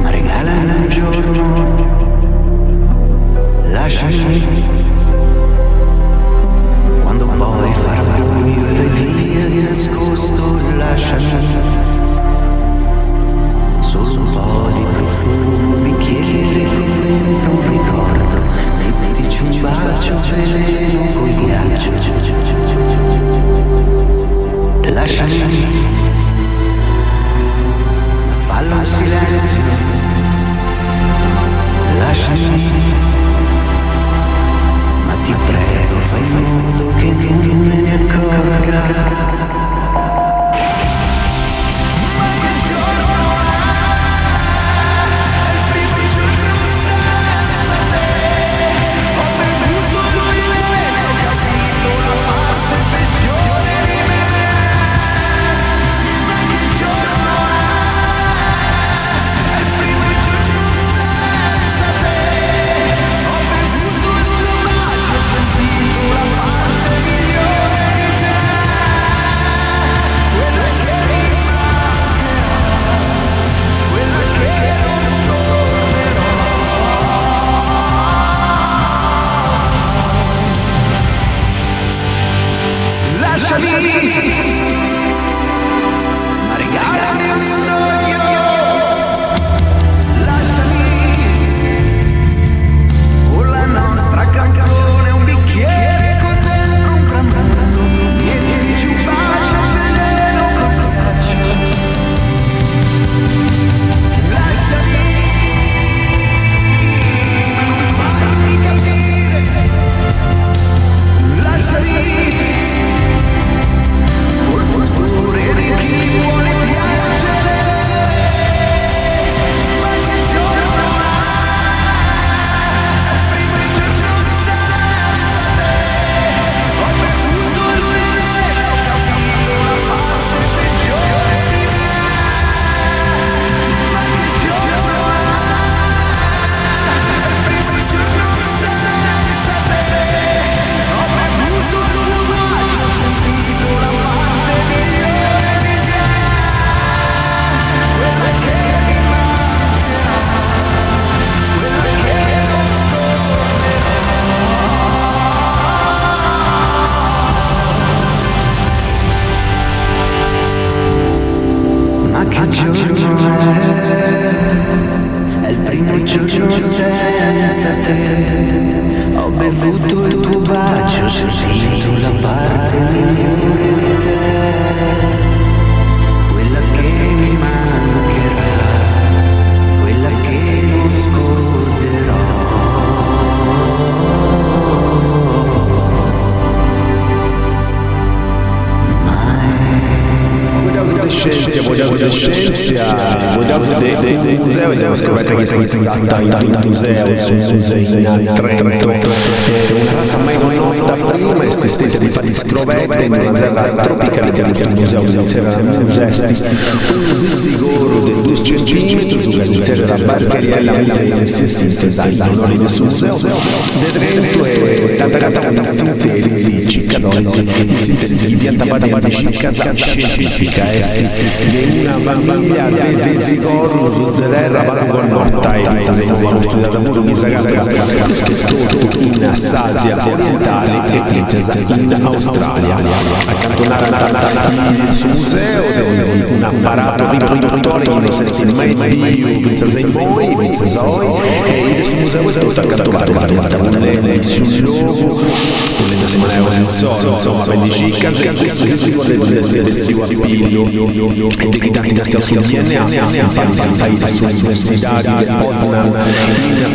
Ma regalami un giorno, lasciami, quando poi farà buio e via di nascosto, lasciami, solo un po' di profumo, un bicchiere con dentro un ricordo, mettici un bacio veleno col ghiaccio, lasciami. Fallo in silenzio, lasciami, ma ti prego fai in modo che me ne accorga.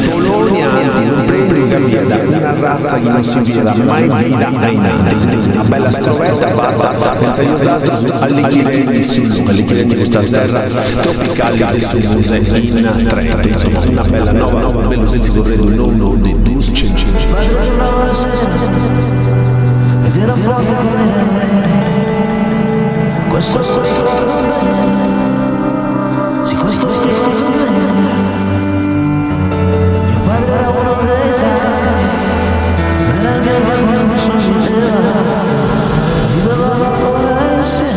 Polonia, in Polonia, una razza che non si vede mai dai nati, una bella scrovetta fatta senza aiutata alle chiede di Sulluca, alle chiede di questa terra tropicale del Sulluca in Trento, insomma una bella nuova, bello senza corredo non deduce. Ed era proprio questo sì, questo mio padre era uno dei tanti, nella mia mamma mi sono sincera, vivevamo come se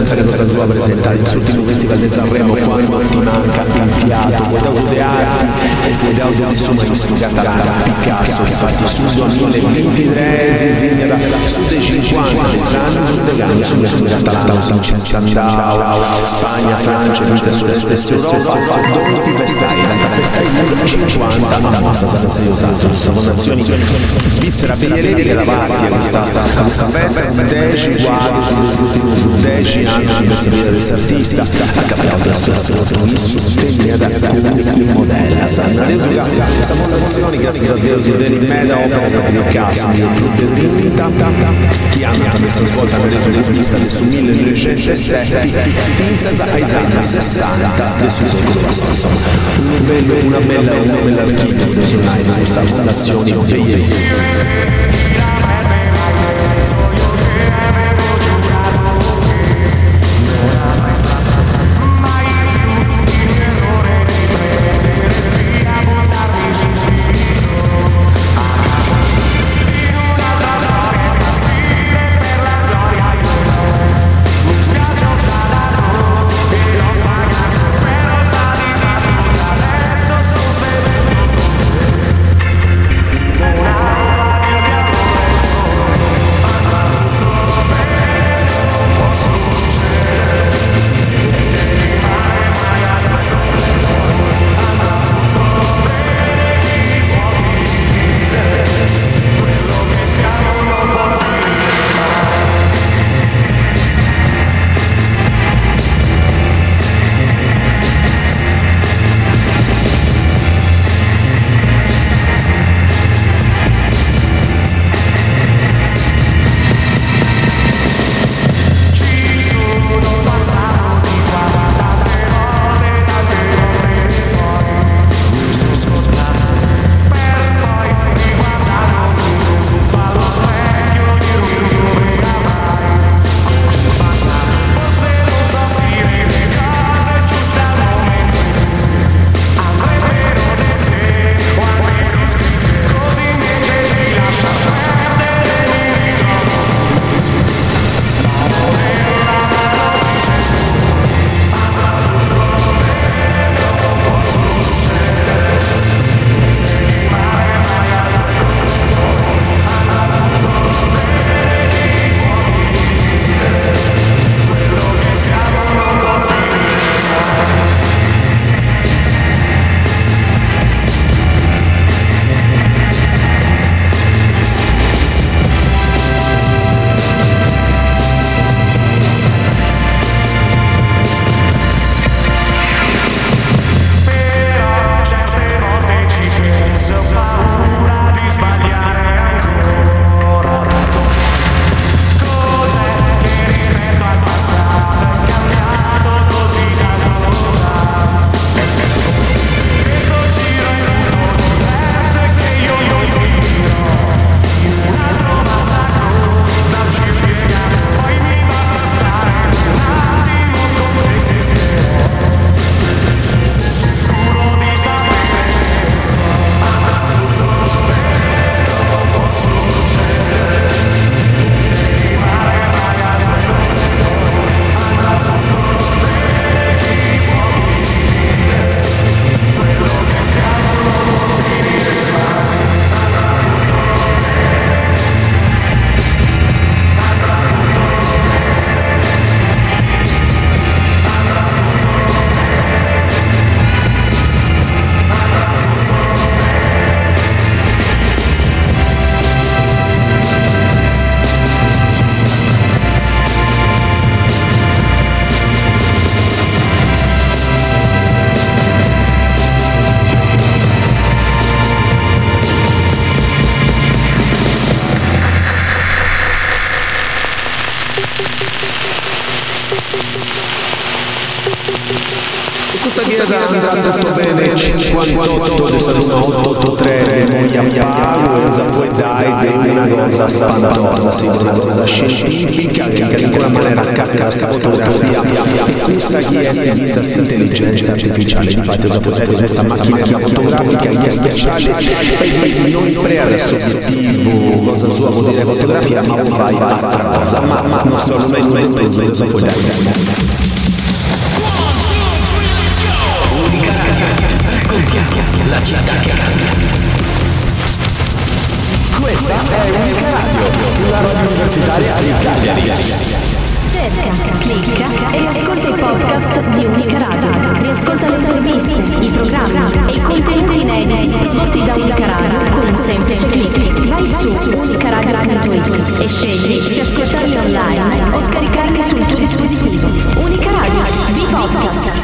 sarà stata presentata il suo ultimo festival di Sanremo, quando ti manca il fiato, guardavo le armi e ti davo di somma di sfogata Picasso, infatti sul 2023 si signora su dei 50 anni, sulle sfogata Atalanta, Spagna, Francia, Francia, sulle stesse Europa, dove ti festai, la festa è 50, la nostra sono nazioni Svizzera, Belgio, davanti a questa festa, 10 guardi su 10 anni sulla servizio di artista, ha cambiato la sua protagonista da un modella, senza siamo nazioni grazie a Dio del meda opera di caso, di chi ha questa svolta nell'artista del 1960, senza paesaggi 60, del suo corso, una bella archivio del giornale di questa fondazione Pei. Pietà andrà tutto bene, 58 del Salone 883 di Moglia Pausa, poi dai, una cosa spassosa, una cosa scientifica, che in quella maniera cacca fotografia, questa chiesta intelligenza artificiale, infatti usa potere questa macchina fotografica, che è speciale, non preadesso attivo, cosa sua vuol dire fotografia, ma fai altra cosa, ma solamente poi la città che cambia. Questa è Unica Radio, la radio universitaria di Cagliari. Cerca, clicca e ascolta i podcast di Unica Radio. Riascolta le interviste, i programmi e i contenuti inediti prodotti da Unica Radio con un semplice clic. Vai su unicaradio.it e scegli se ascoltarli online o scaricarli sul tuo dispositivo. Unica Radio, di podcast.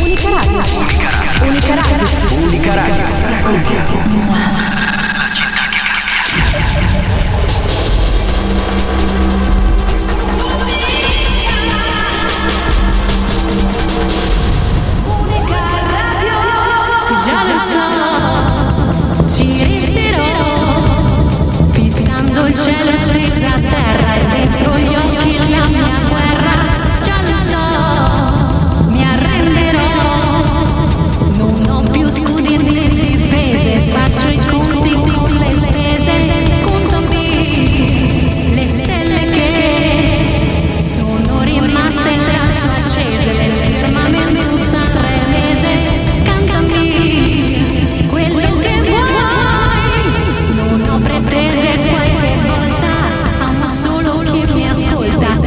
Unica Radio. La città che cambia. Unica Radio. Già lo so, ci resterò fissando il cielo senza terra e dentro gli occhi la mia guerra. Già lo so, mi arrenderò. Scudi e difese, faccio i conti con le spese, contami le stelle che sono rimaste lassù accese, nel firmamento sanremese, cantami quello che vuoi, non ho pretese, qualche volta amo solo chi mi ascolta.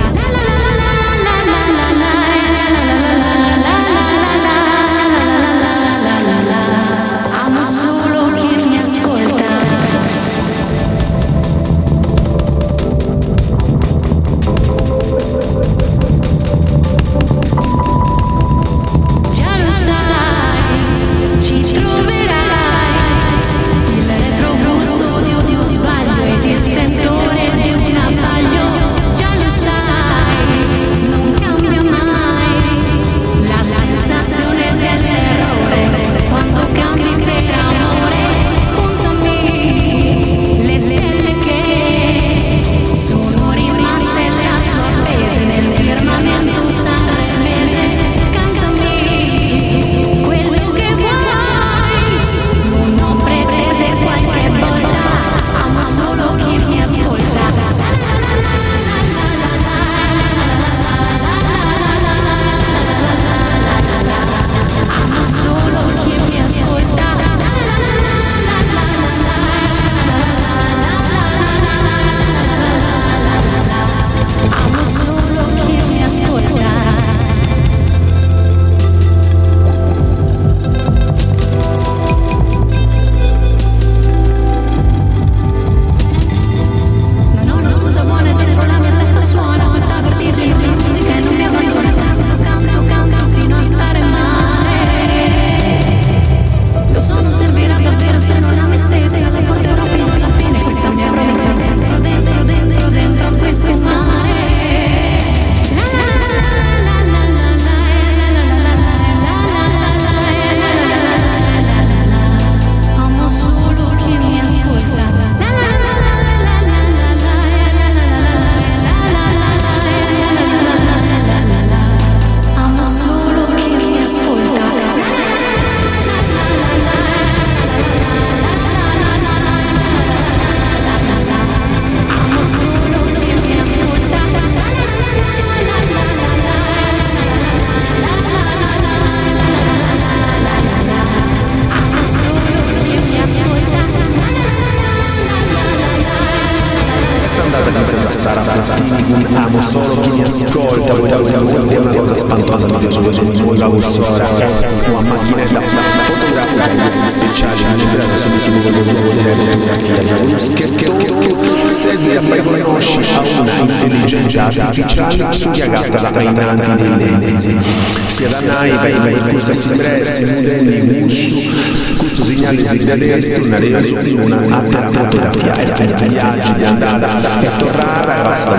Sia da Naiva, in cui sta si pressa, in un gusto, analisi di questo, una relazione, una fotografia, questi viaggi di andata e tornare a basta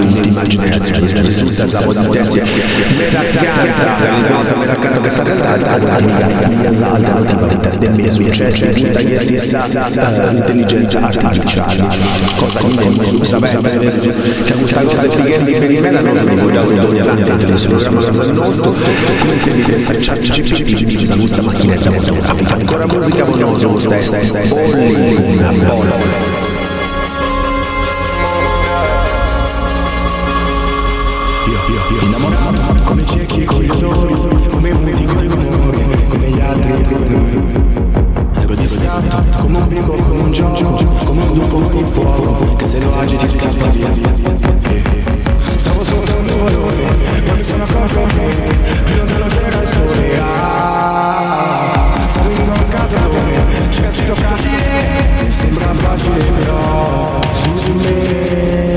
l'ultima generazione, risulta sabotaggio, metà canta questa alta dei miei successi, tutta questa stessa intelligenza artificiale, cosa che non sapere, che questa cosa che per me la non voglio avanti, il programma nostro, come se mi stessa c'è questa macchinetta fotografica, ancora musica vogliamo solo bolli. Innamorato come ciechi e corridori, come unico di noi, come gli altri come noi. Ero distratto come un bimbo, come un gioco, come un lupo in fuoco che se lo agiti scappa via. Stavo sotto un nuvolone, poi mi sono accorto che più lontano c'era il sole. Stavo in uno scatolone, cercassi toccare, mi sembra facile però su me.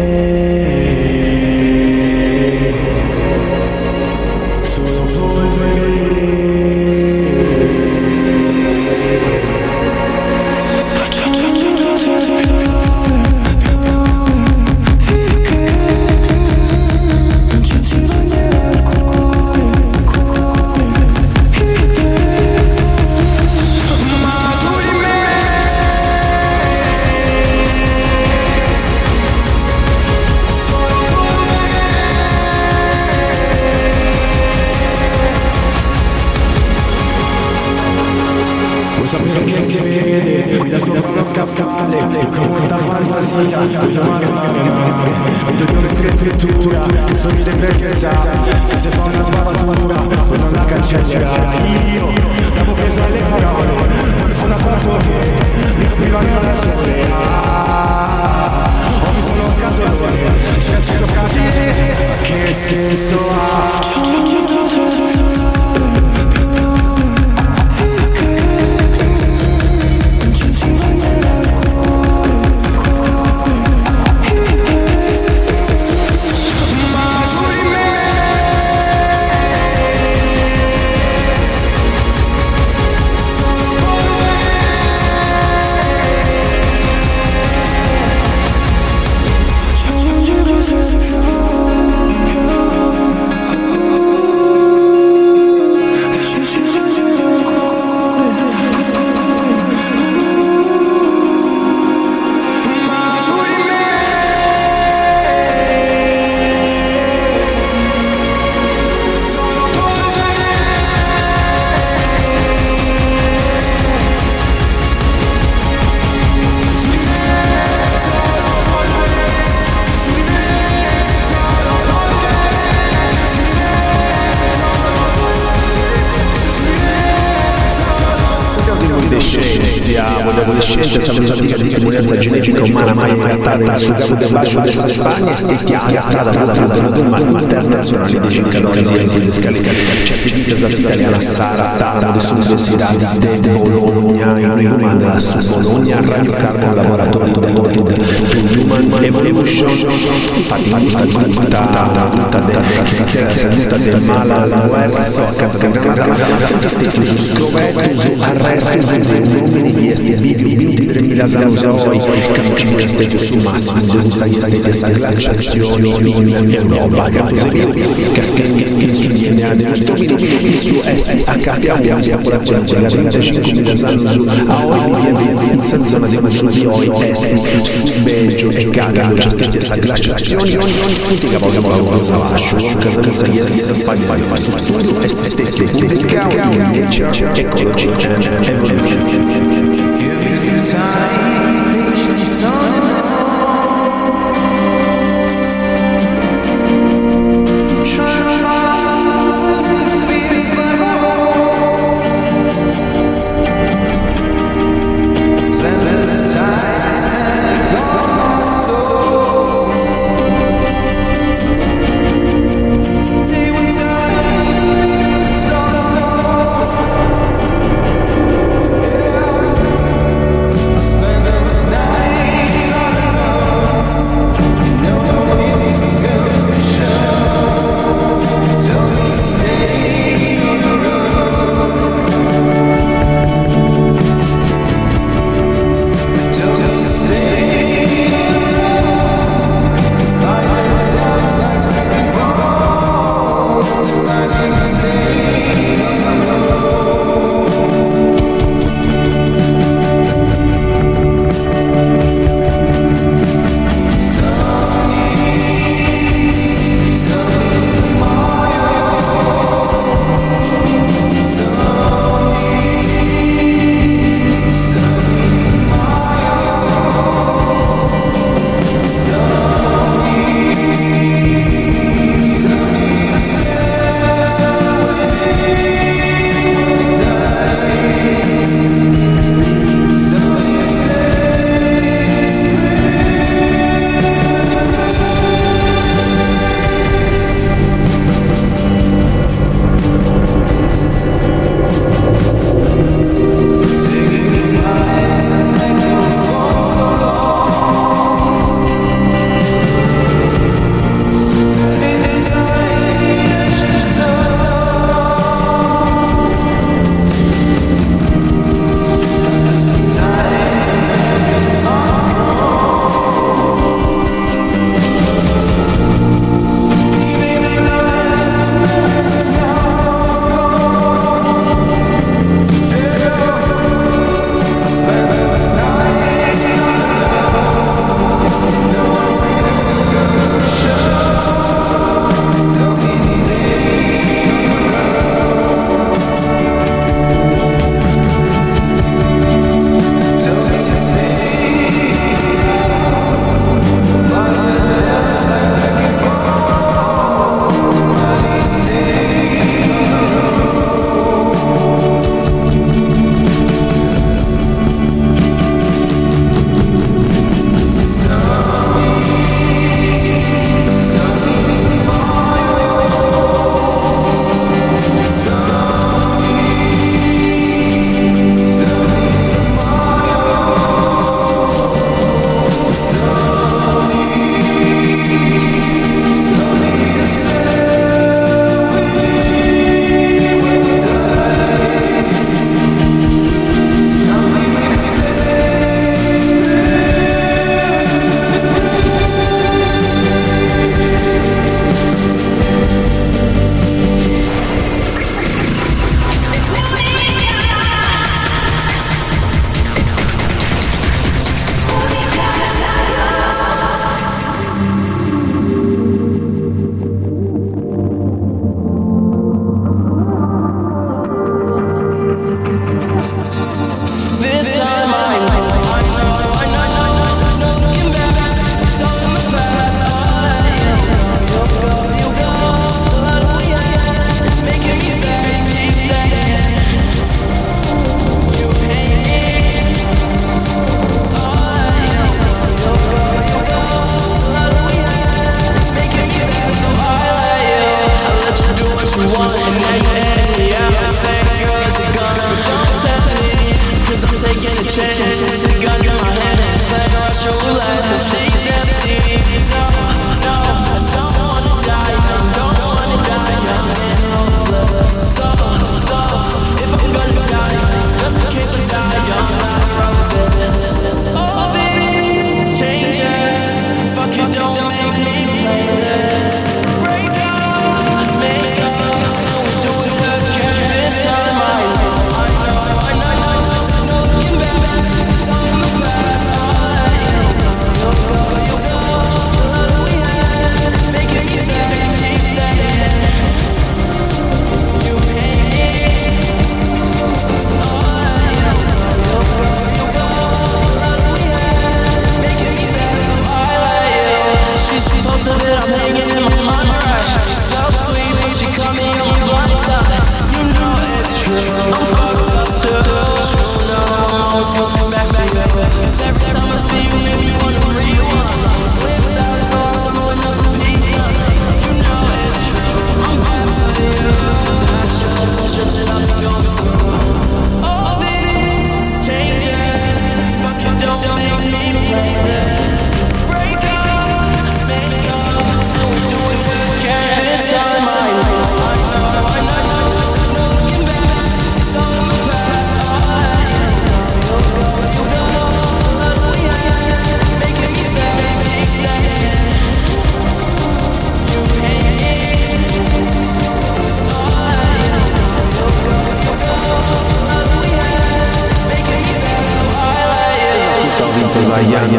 senza Dior,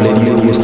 le Dior,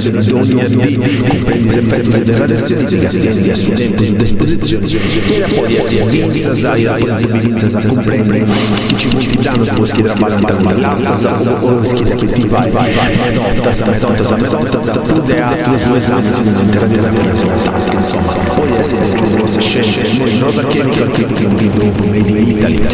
si bisogna di comprendere l'effetto della radiazione si attende a suo tempo su disposizione e la poi essere senza zaira e comprendere che ci molti danno può schiedere a base l'asta o schiedere che ti vai notta pure altro due esami si non interrompere la soltanto insomma poi essere le grosse scienze noi non sappiamo che il dopo made in Italy.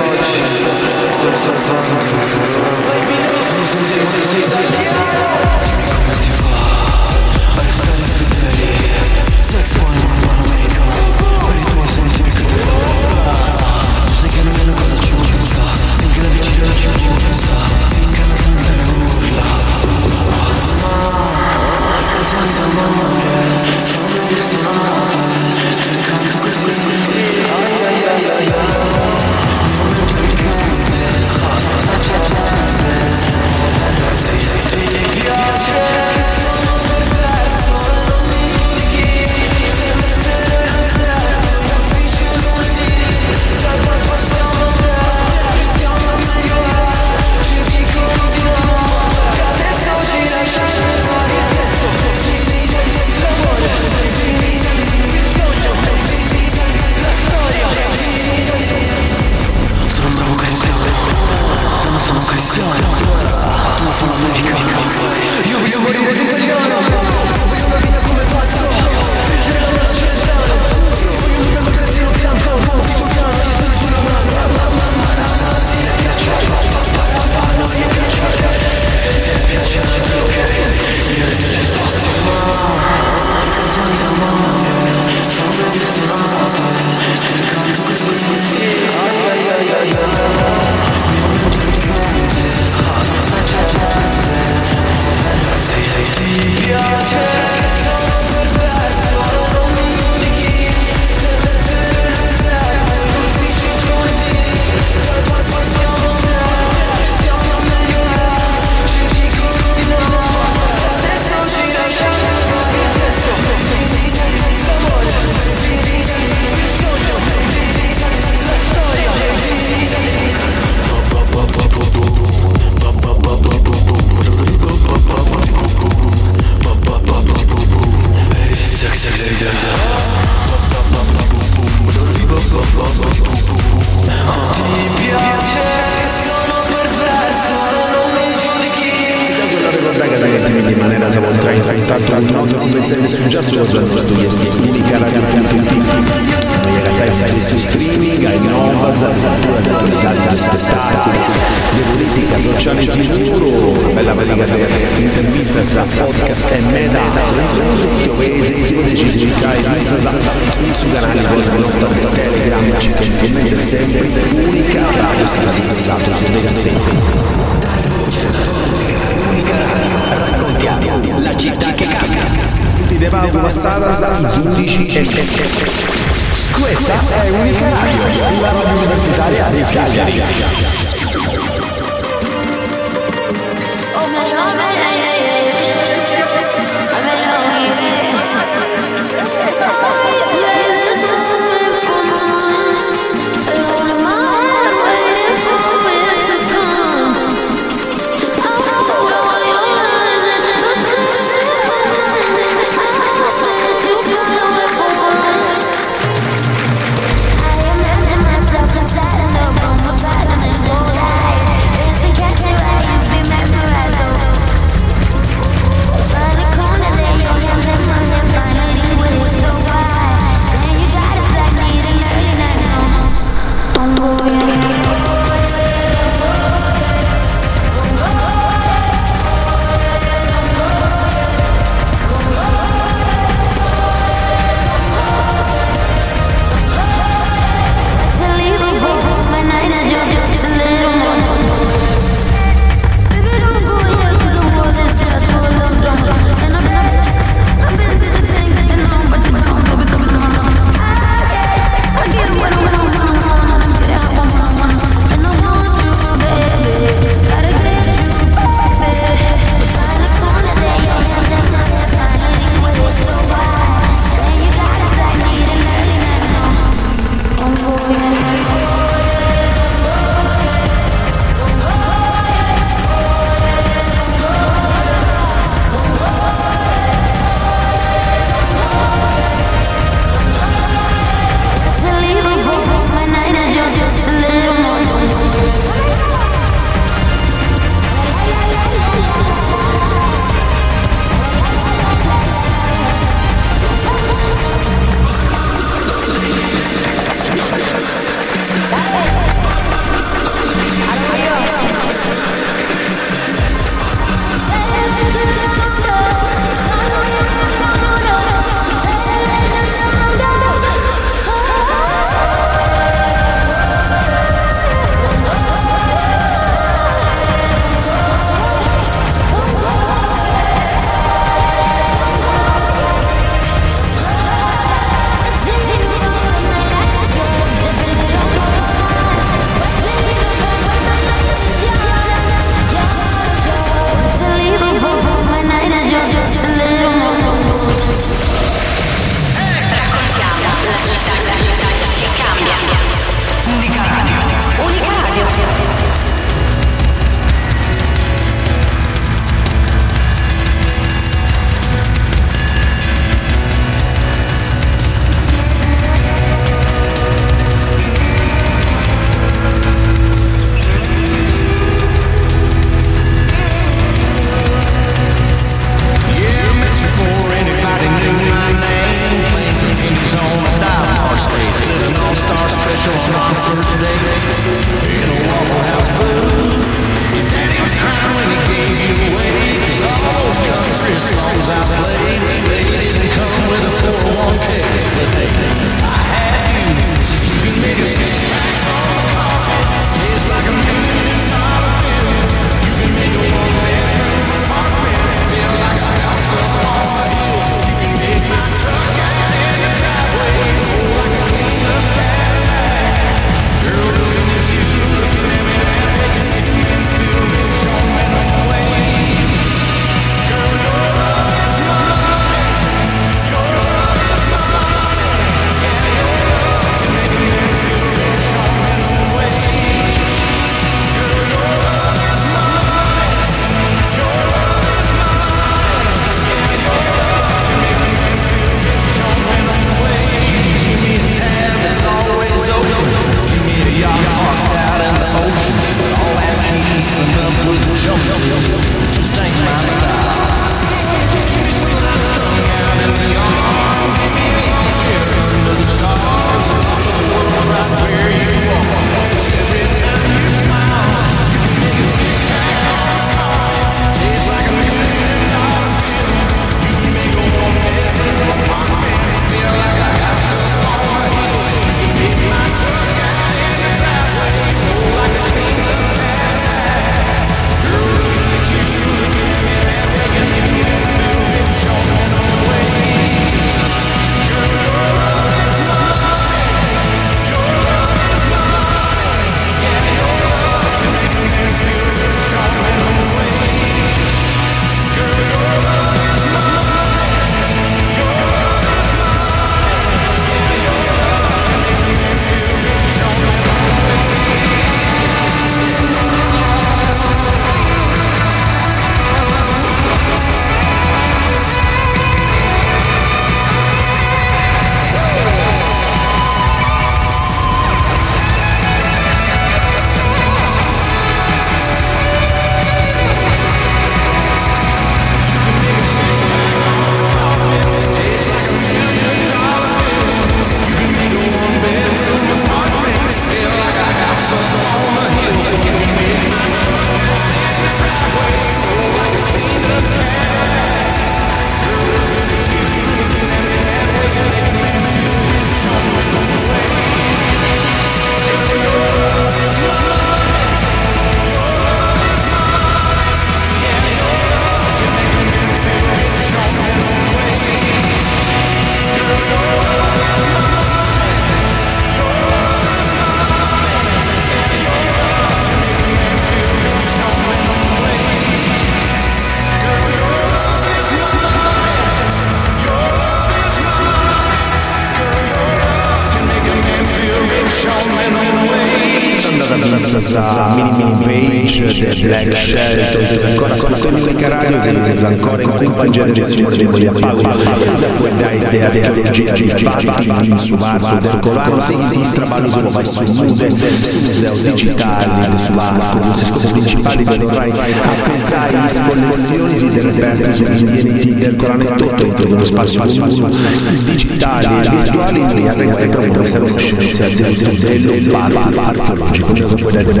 questa mini page del Black Shelton, se ancora con l'unica radio, se ancora in compagnia di gestione dei voli a Paolo, se fu da idea di energia di Giovanni su Marzo del Colano, se in distra vanno solo vai su Mude, su digitali, su Marco, se scopo principali delle vai a pesare le scollezioni delle perte degli ambienti del Colano e tutto dello spazio digitali e virtuali, li arreglare proprio per essere una scienziazione del parco archeologico, cosa puoi vedere?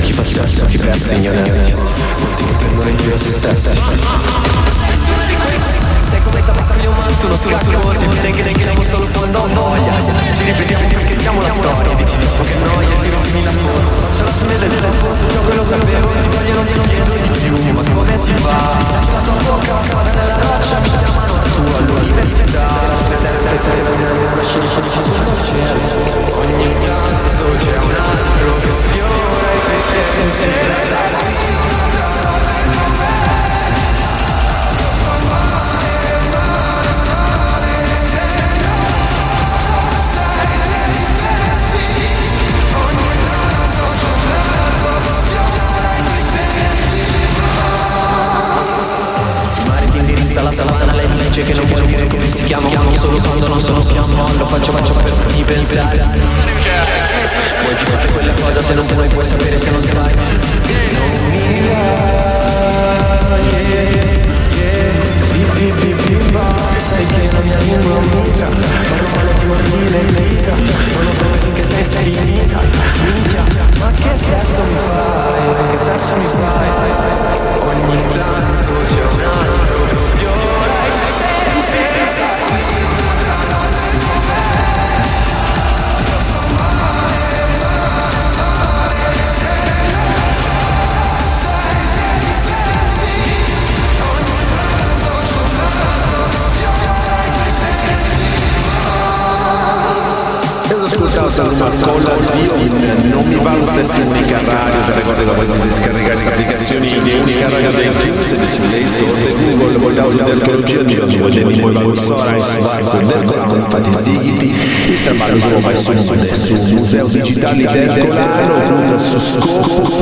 Chi fa so chi persi ignoranti, molti che prendono in giro se stessi. Sei come tabacaglio umano, tu non sono scorso, sei che siamo solo quando voglia. Ci ripetiamo perché siamo la storia, dici dopo che noia, tiro fino la fuori. Faccio la fine del tempo, sul gioco lo sapevo, ti vogliono di chiedo di più, ma come si fa? C'è la tua bocca, la spada nella roccia, mi la mano tu all'università. Sei la fine terza, e senza tenere una scienza di sul ogni tanto c'è un altro che sfiora i tuoi sensi. La sala lei mi dice che non vuole più come si chiama, non solo quando non sono più a mollo. Faccio per farmi pensare. Vuoi più quella cosa se non vuoi, puoi sapere se non sai. Non mi va, sai che la mia lingua è muta. Ma non ti mordi le dita, non lo trovo finché sei finita. Ma che sesso mi fai, che sesso mi fai? Ogni tanto c'è un altro che sfiora i tuoi sensi. Ascoltavo con la zio, non mi va lo stesso Unica Radio, cioè ricordate potete descaricare le applicazioni di Unica Radio del Plus e su Play Store e Google, vogliamo l'archeologia di oggi, vogliamo il buon sora e sbarco del Colano, infatti seguiti, questa parte sono passione adesso, museo digitale del Colano, il suo scopo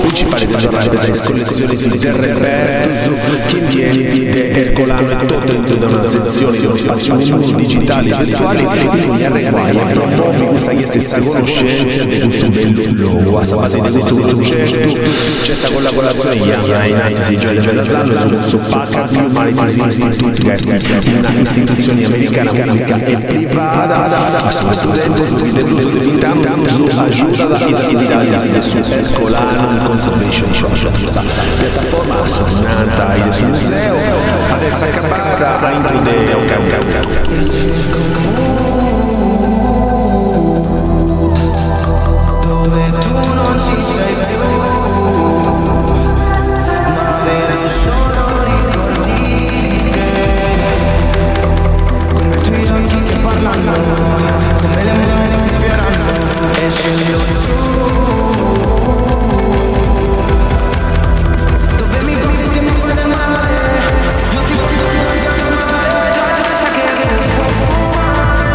principale della giornata è la collezione di Terreperto, che viene del Colano e tutto dentro da una sezione di uno spazio digitale virtuale e mi arreguaia, questa che stessa conoscenza di tutto bello, a base di questo progetto c'è questa collaborazione di Anna in Anzi, Giorgia Giordano, su Packard, Humanity Institute, una istituzione americana pubblica e privata, a suo studente invitando su Ajuda da Isitalia su Colano Conservation Social, questa piattaforma assonata il suo museo, adesso accappata da Into the Occam. Dove tu non ci sei più, ma ve ne sono ricordi te. Come tu i tuoi che parlano, come le mele che sfiorano, e scendo giù. Dove mi porti se mi fai del male, io ti porto sulla spiaggia, ma non è questa che fa fuori.